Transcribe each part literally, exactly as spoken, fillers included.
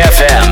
ди эф эм.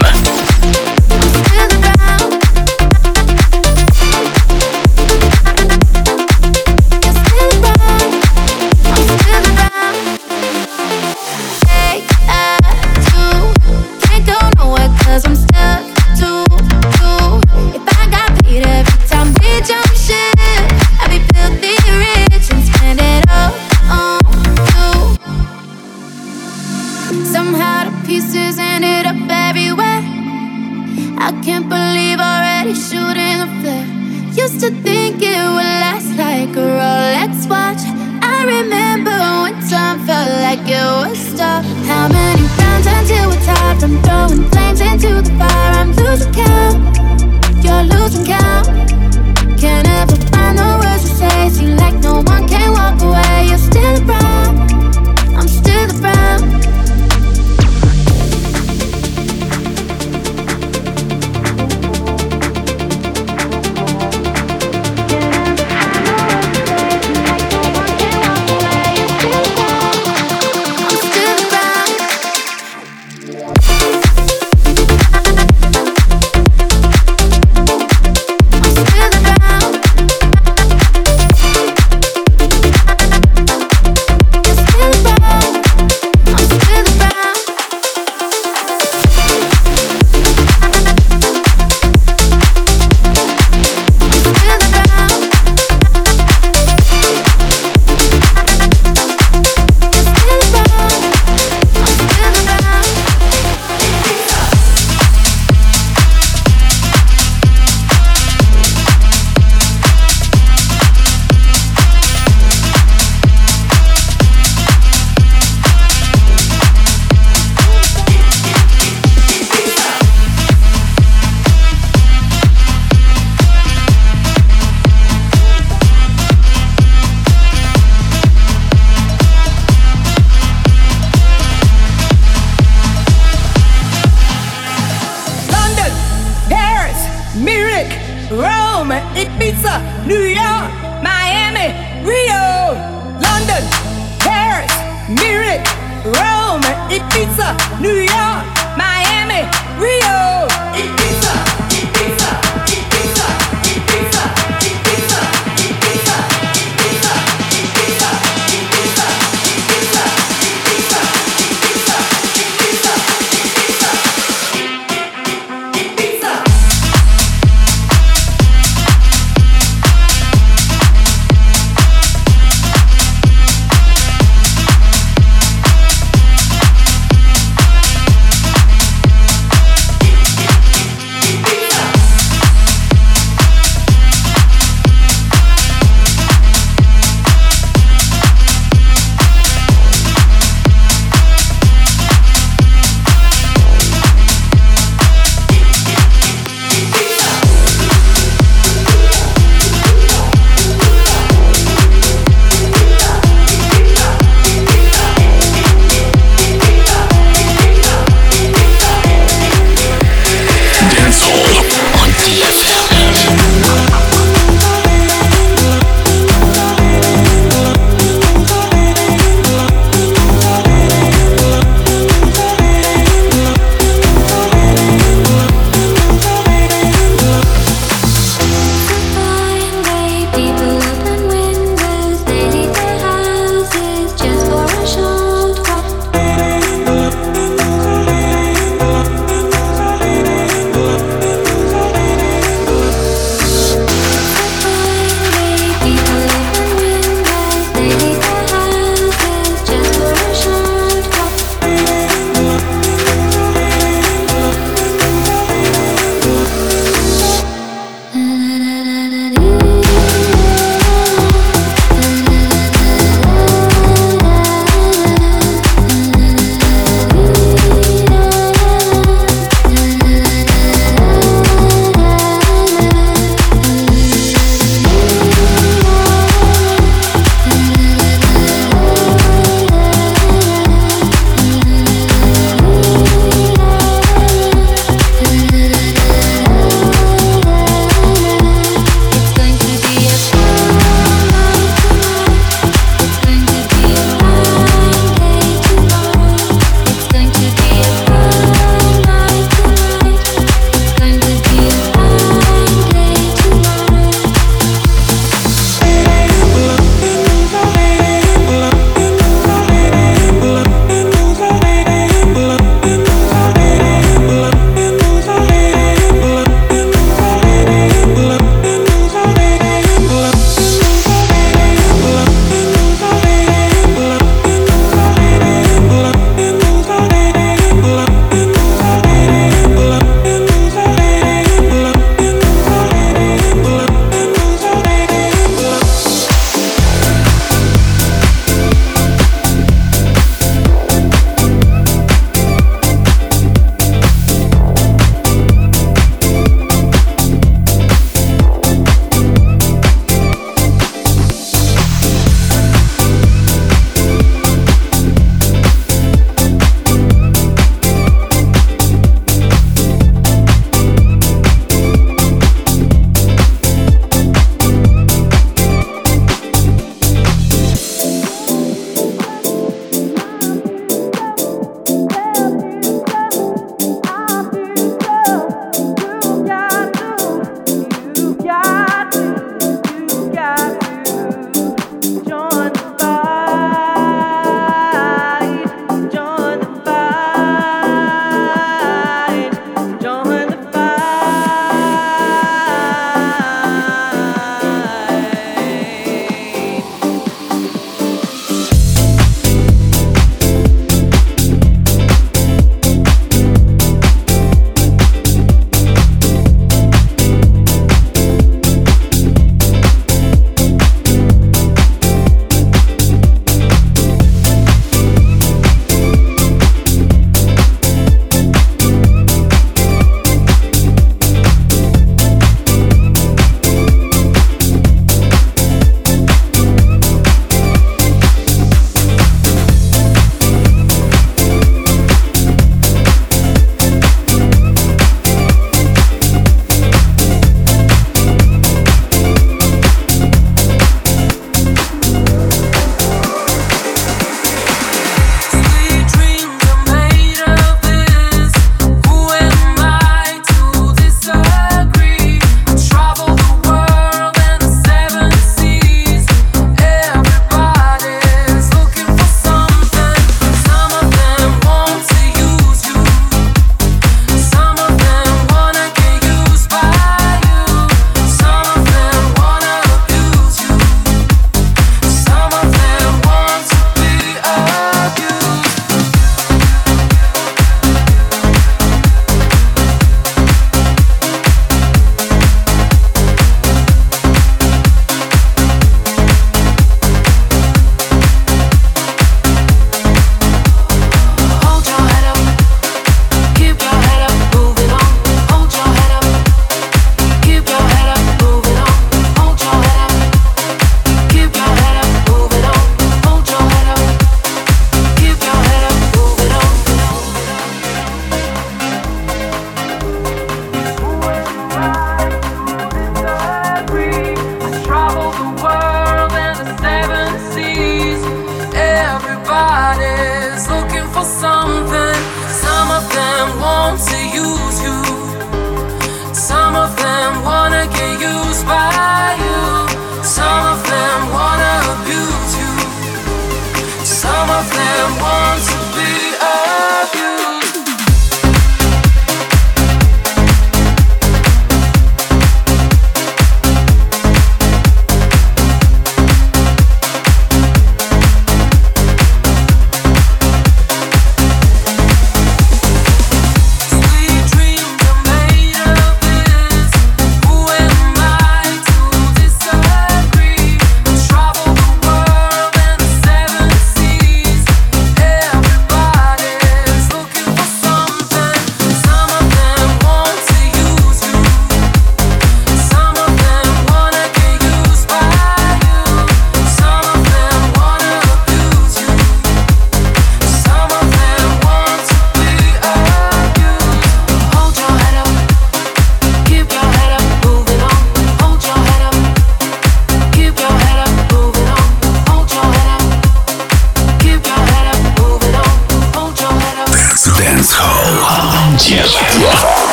We'll be right back.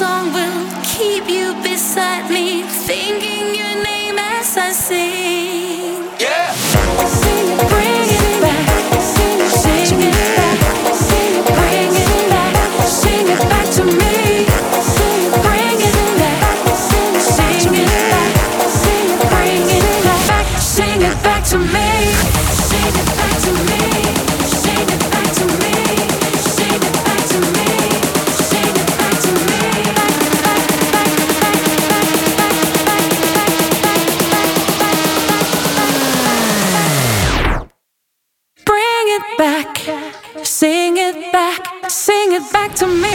song will keep you beside me, thinking your name as I sing. Yeah. Sing it, bring it back. Sing it, sing it back. Sing it, bring it back. Sing it back to me. Sing it, bring it back. Sing it, sing it back. Sing it, bring it back. Sing it back to me. Sing it back to me. Sing it back to me. Sing it back to me. Sing it back to me. Bring it back, sing it back, sing it back to me.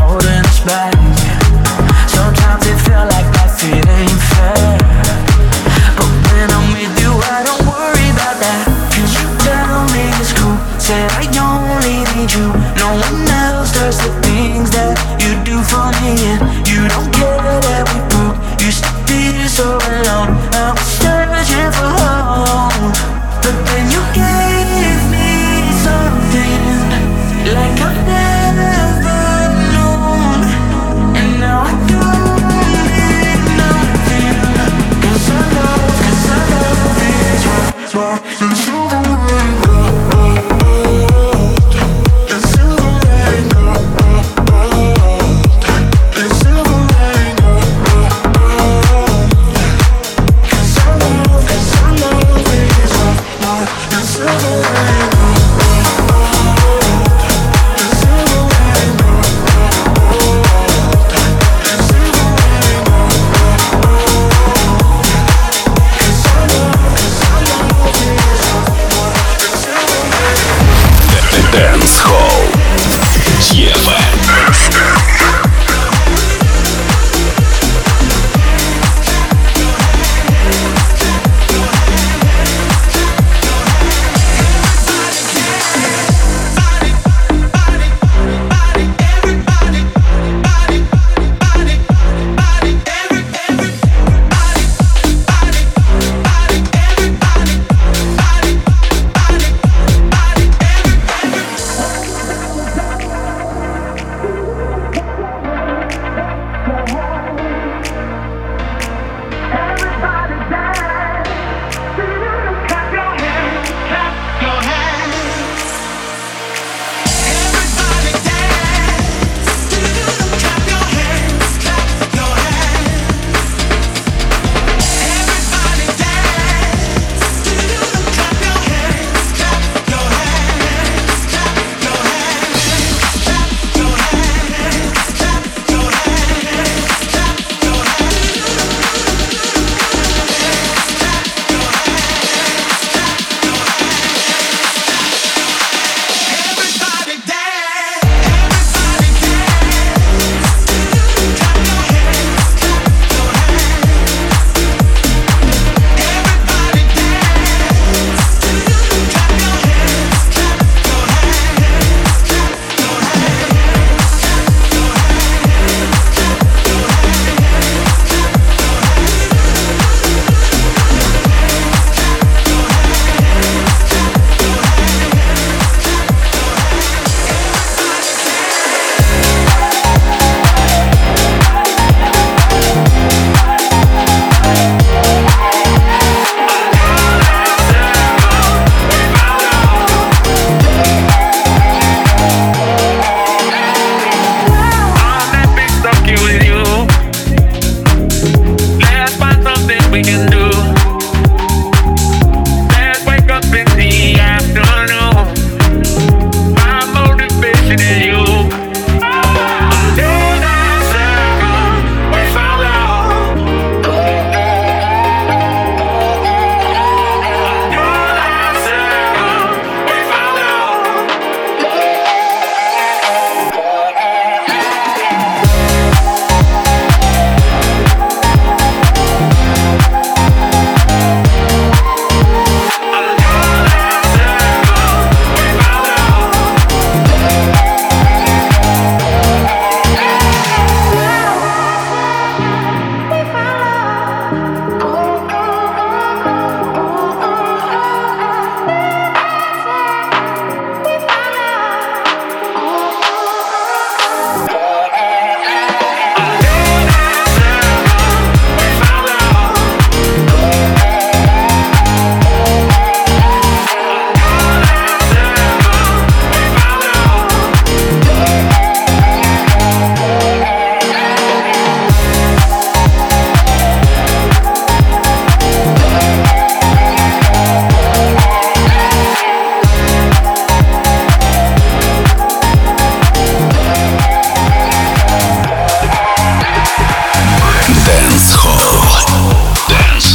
holding us back. Sometimes it feel like that it ain't fair, but when I'm with you I don't worry about that. Cause you tell me it's cool, said I only need you. No one else does the things that you do for me, and you don't care that we broke. You still feel so alone. I was searching for home, but then you gave me something like I've never known, and now I don't need nothing. Cause I love, cause I love is what, is what, is what, is what. Dance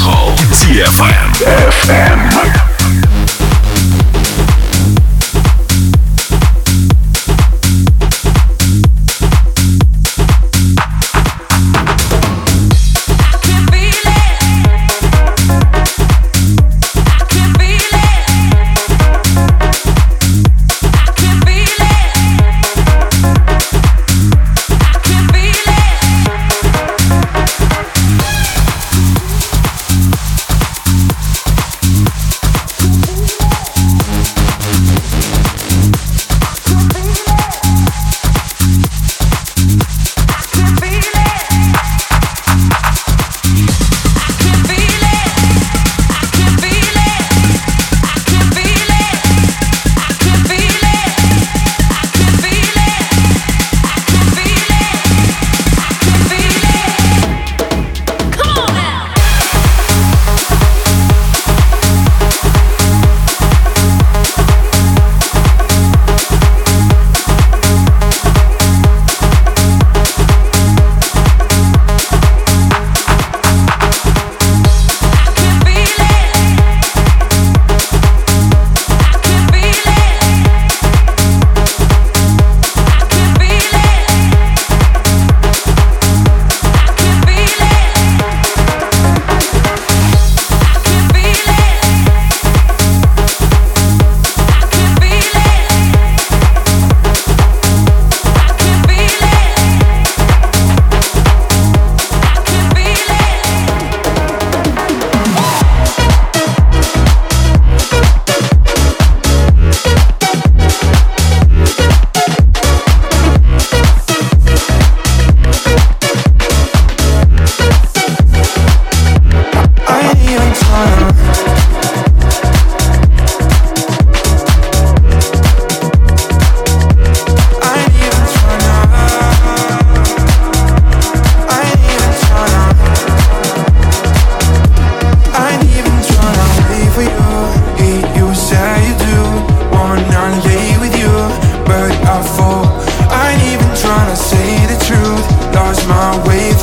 Hall ди эф эм.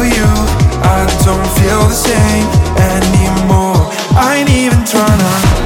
for you. I don't feel the same anymore. I ain't even tryna.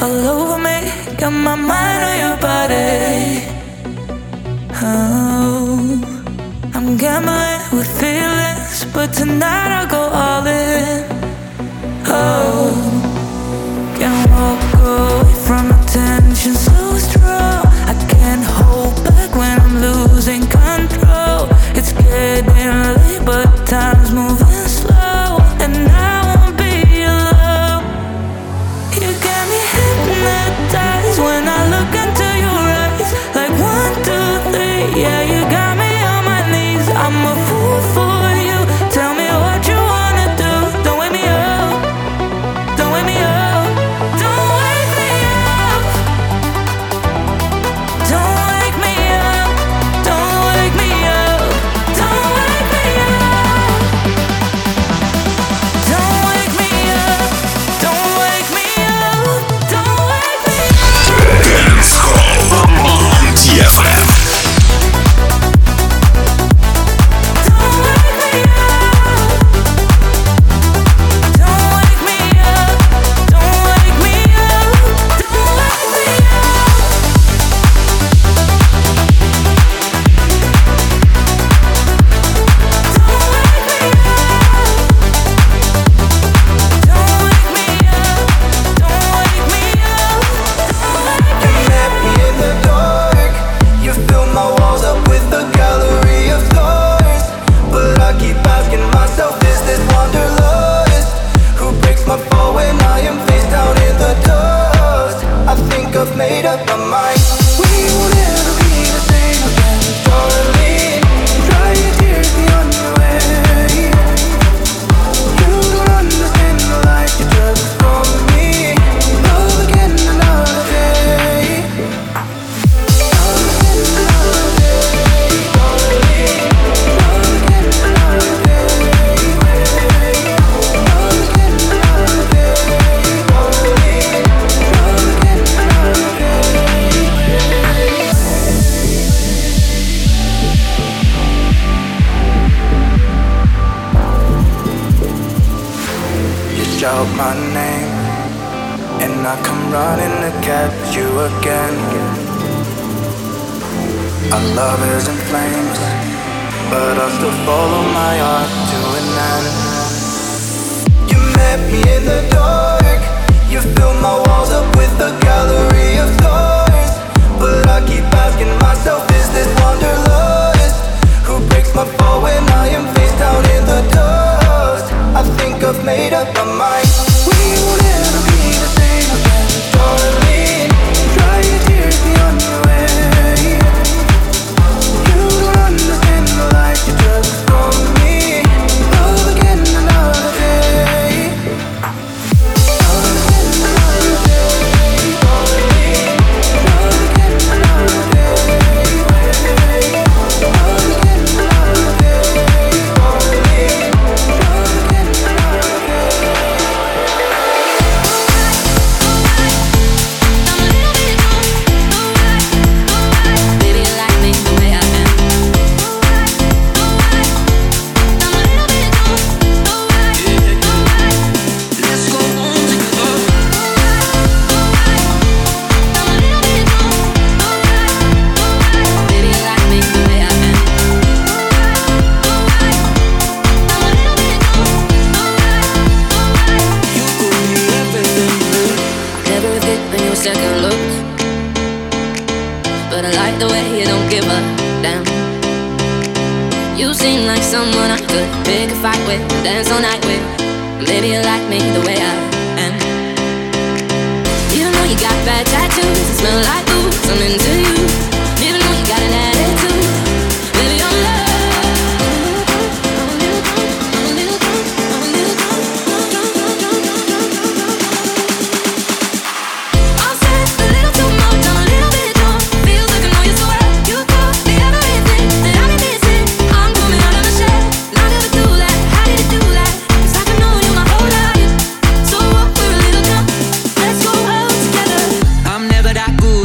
all over me. Got my mind on your body. Oh, I'm gambling with feelings, but tonight I'll go all in. Oh, can't walk away from attention so strong. I can't hold back when I'm losing control. It's getting late, but time's moving slow, and I won't be alone. You got me hypnotized when I look into your eyes. Like one, two, three, yeah, you got me on my knees. I'm a fool for you. Tell me what you wanna do. Don't wake me up. Don't wake me up. Don't wake me up. Don't wake me up. Don't wake me up. Don't wake me up. Don't wake me up. Don't wake me up. Don't wake me up. Dance Hall on ди эф эм.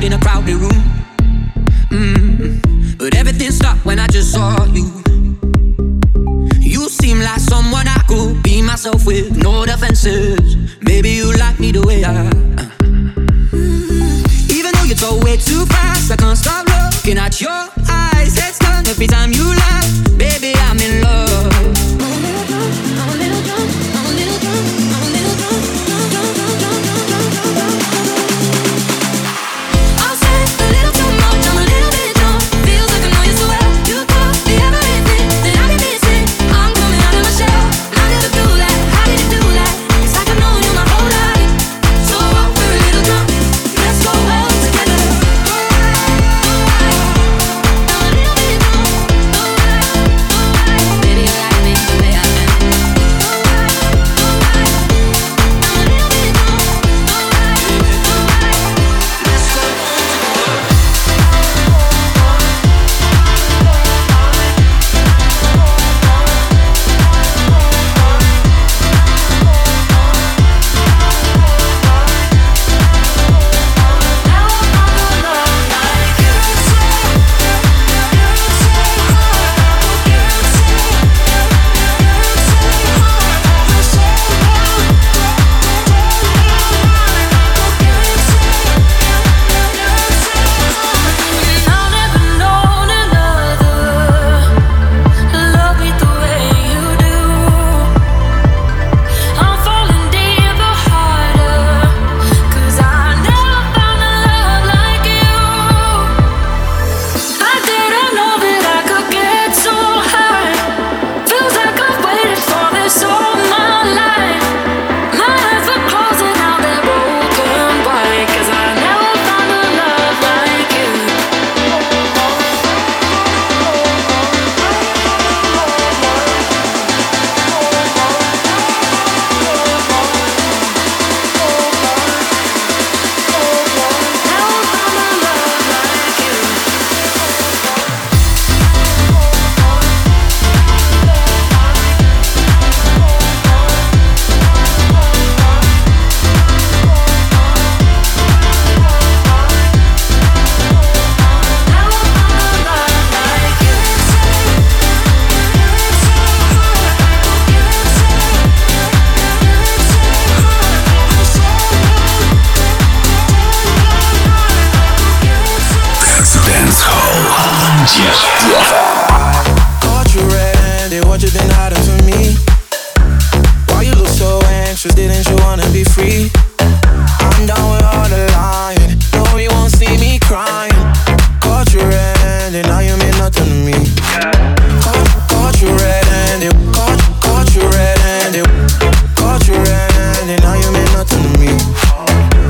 In a crowded room, Caught you red-handed, what you denied it to me? Why you look so anxious, didn't you wanna be free? I'm down with all the lying, no you won't see me crying. Caught you red-handed, now you mean nothing to me. Caught, caught you red-handed, caught, caught you red-handed. Caught you red-handed, now you mean nothing to me.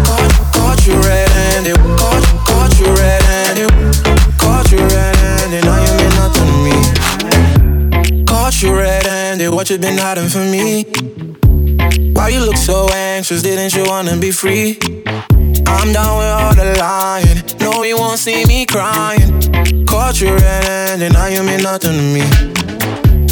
Caught, caught you red-handed, caught, caught you red-handed. Caught you red-handed, now you mean nothing to me. Caught you red-handed, what you been hiding from me? Why you look so anxious, didn't you wanna be free? I'm down with all the lying, no you won't see me crying. Caught you red-handed, now you mean nothing to me.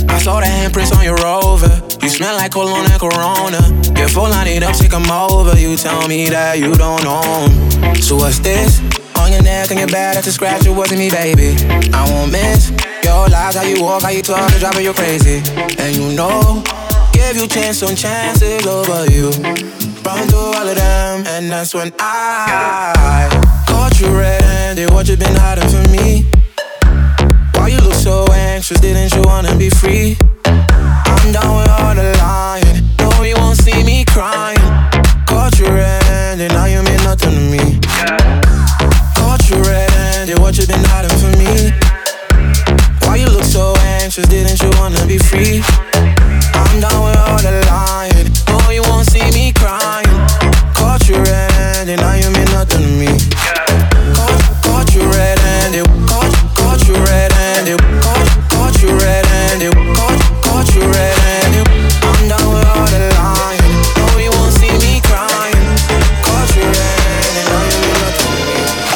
I saw the handprints on your Rover. You smell like cologne and Corona. You're full, I need up, take 'em over. You tell me that you don't own. So what's this? On your neck and your back, that's a scratch, it wasn't me, baby. I won't miss your lies, how you walk, how you talk, you're driving you crazy. And you know, give you chance on chances over you. Run through all of them, and that's when I caught you red-handed, what you been hiding from me? Why you look so anxious, didn't you wanna be free? I'm down with all the lying, no you won't see me crying. Caught you red-handed, now you mean nothing to me. Caught you red-handed, what you been hiding from me? Why you look so anxious, didn't you wanna be free? I'm down with all the lying, no you won't see me crying. Caught you red-handed, now you mean nothing to me. Caught, caught you red-handed, caught, caught you red-handed. Caught, caught you red-handed, caught, caught you red-handed. I'm down with all the lying, no you won't see me crying. Caught you red-handed, now you mean nothing to me.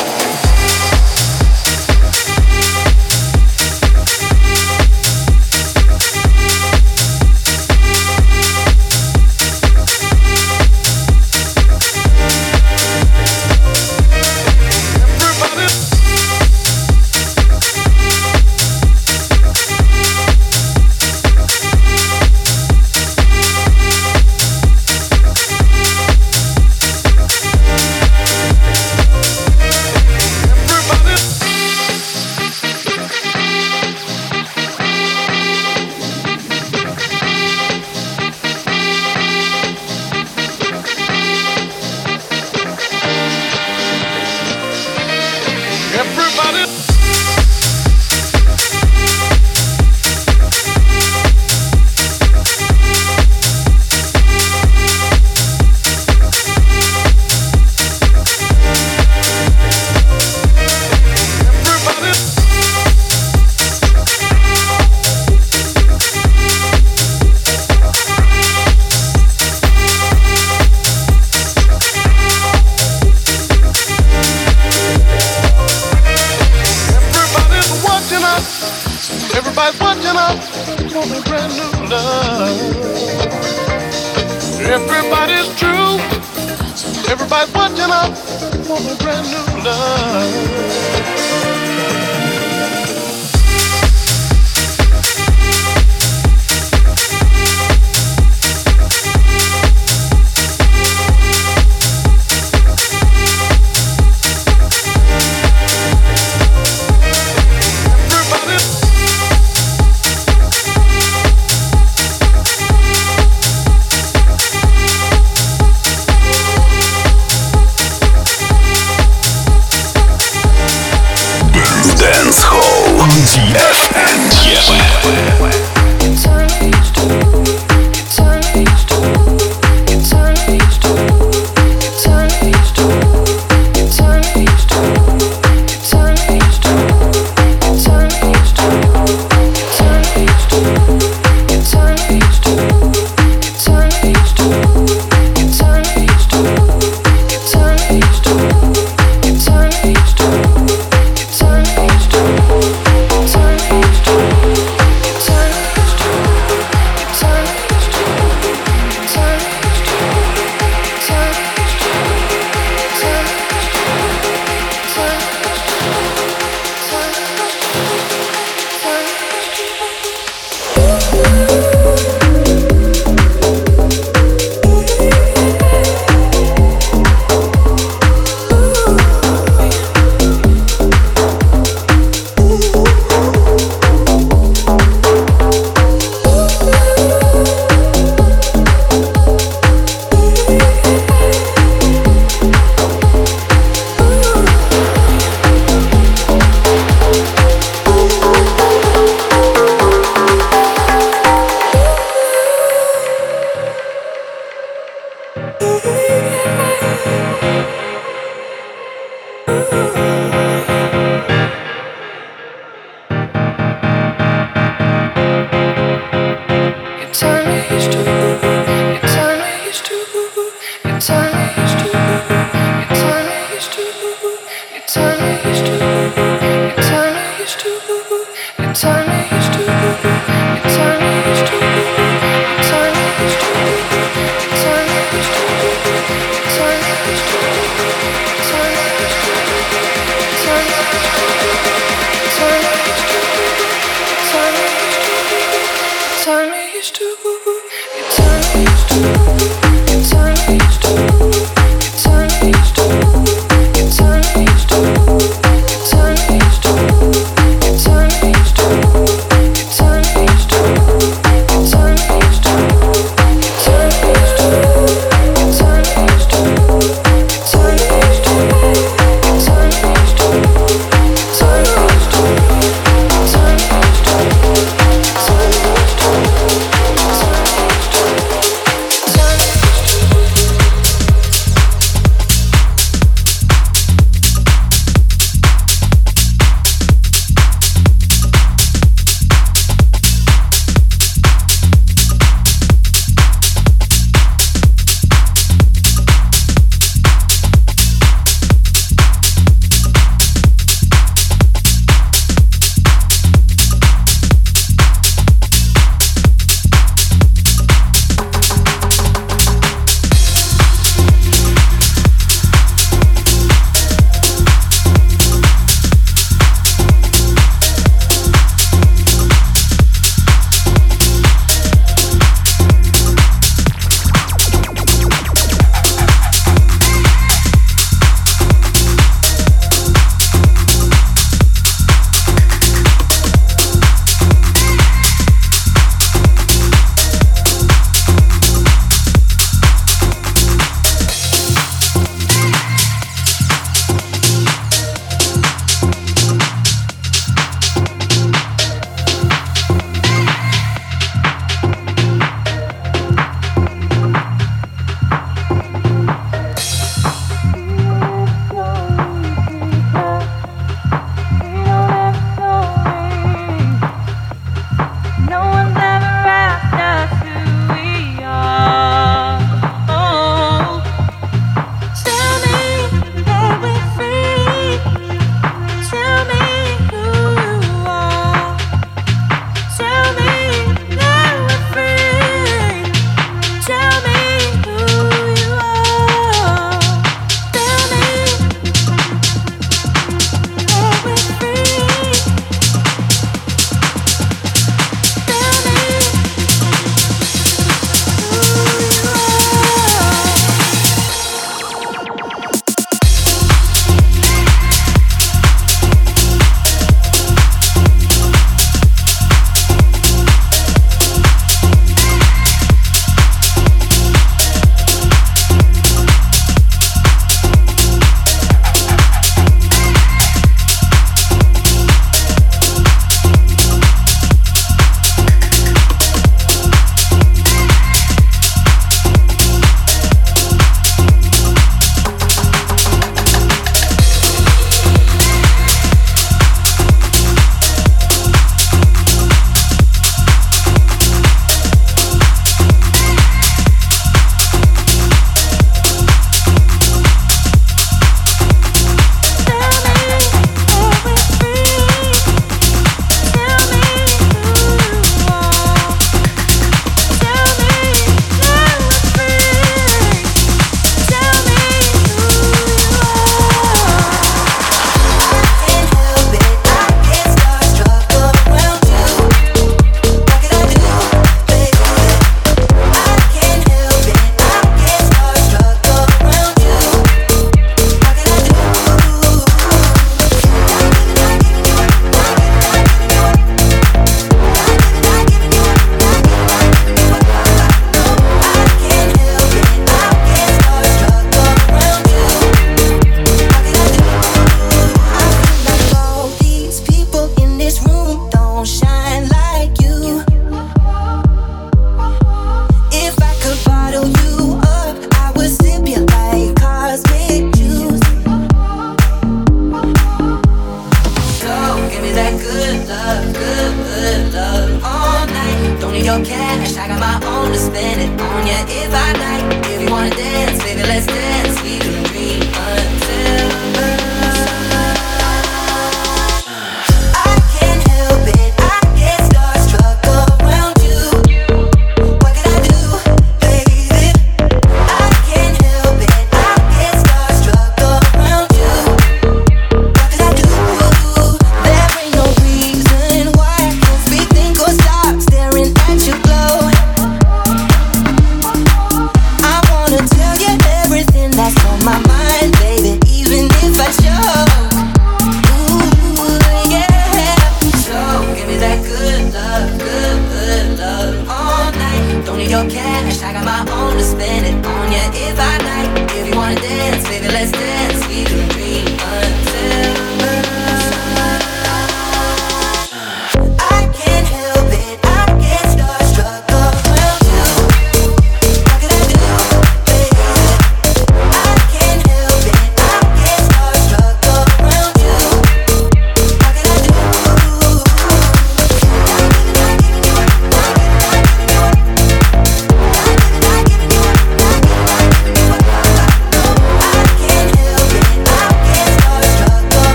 Turn